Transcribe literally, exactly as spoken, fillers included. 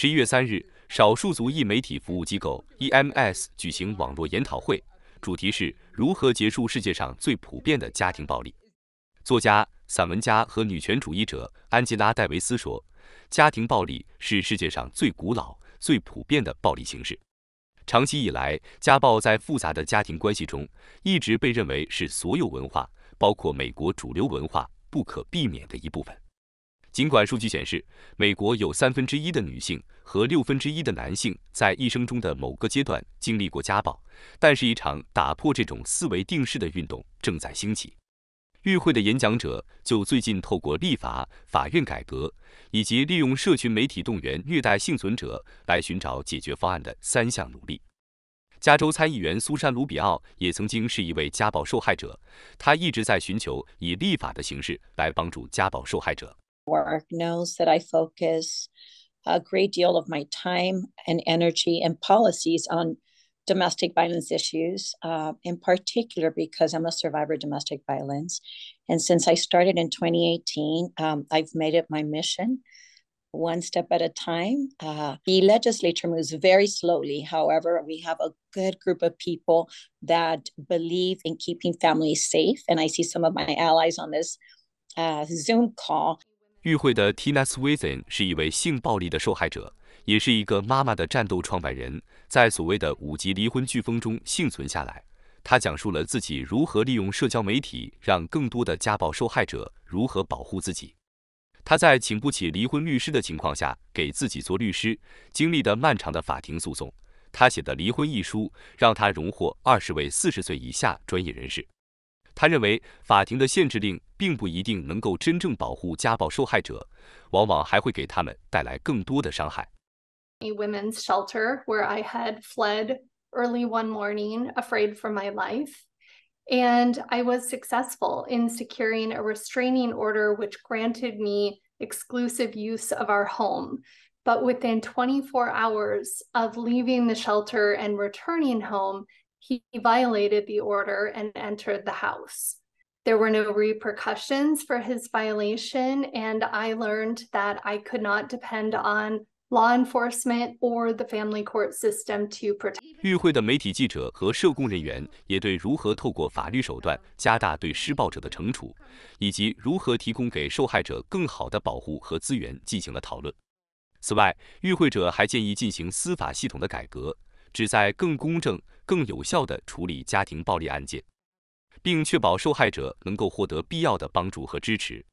十一月三日，少数族裔媒体服务机构 E M S 举行网络研讨会，主题是如何结束世界上最普遍的家庭暴力。作家、散文家和女权主义者安吉拉·戴维斯说，家庭暴力是世界上最古老、最普遍的暴力形式。长期以来，家暴在复杂的家庭关系中一直被认为是所有文化，包括美国主流文化不可避免的一部分。尽管数据显示，美国有三分之一的女性和六分之一的男性在一生中的某个阶段经历过家暴，但是一场打破这种思维定式的运动正在兴起。与会的演讲者就最近透过立法、法院改革以及利用社群媒体动员虐待幸存者来寻找解决方案的三项努力。加州参议员苏珊·卢比奥也曾经是一位家暴受害者，她一直在寻求以立法的形式来帮助家暴受害者。Work knows that I focus a great deal of my time and energy and policies on domestic violence issues, uh, in particular because I'm a survivor of domestic violence. And since I started in twenty eighteen, um, I've made it my mission, one step at a time. Uh, the legislature moves very slowly. However, we have a good group of people that believe in keeping families safe. And I see some of my allies on this uh, Zoom call. 与会的 Tina Swithin 是一位性暴力的受害者，也是一个妈妈的战斗创办人，在所谓的五级离婚飓风中幸存下来。她讲述了自己如何利用社交媒体，让更多的家暴受害者如何保护自己。她在请不起离婚律师的情况下，给自己做律师，经历的漫长的法庭诉讼。她写的离婚一书，让她荣获二十位四十岁以下专业人士。他认为，法庭的限制令并不一定能够真正保护家暴受害者，往往还会给他们带来更多的伤害。A women's shelter where I had fled early one morning, afraid for my life, and I was successful in securing a restraining order which granted me exclusive use of our home. But within twenty-four hours of leaving the shelter and returning home, he violated the order and entered the house. There were no repercussions for his violation, and I learned that I could not depend on law enforcement or the family court system to protect. 与会的媒体记者和社工人员也对如何透过法律手段加大对施暴者的惩处，以及如何提供给受害者更好的保护和资源进行了讨论。此外，与会者还建议进行司法系统的改革，旨在更公正、更有效地处理家庭暴力案件，并确保受害者能够获得必要的帮助和支持。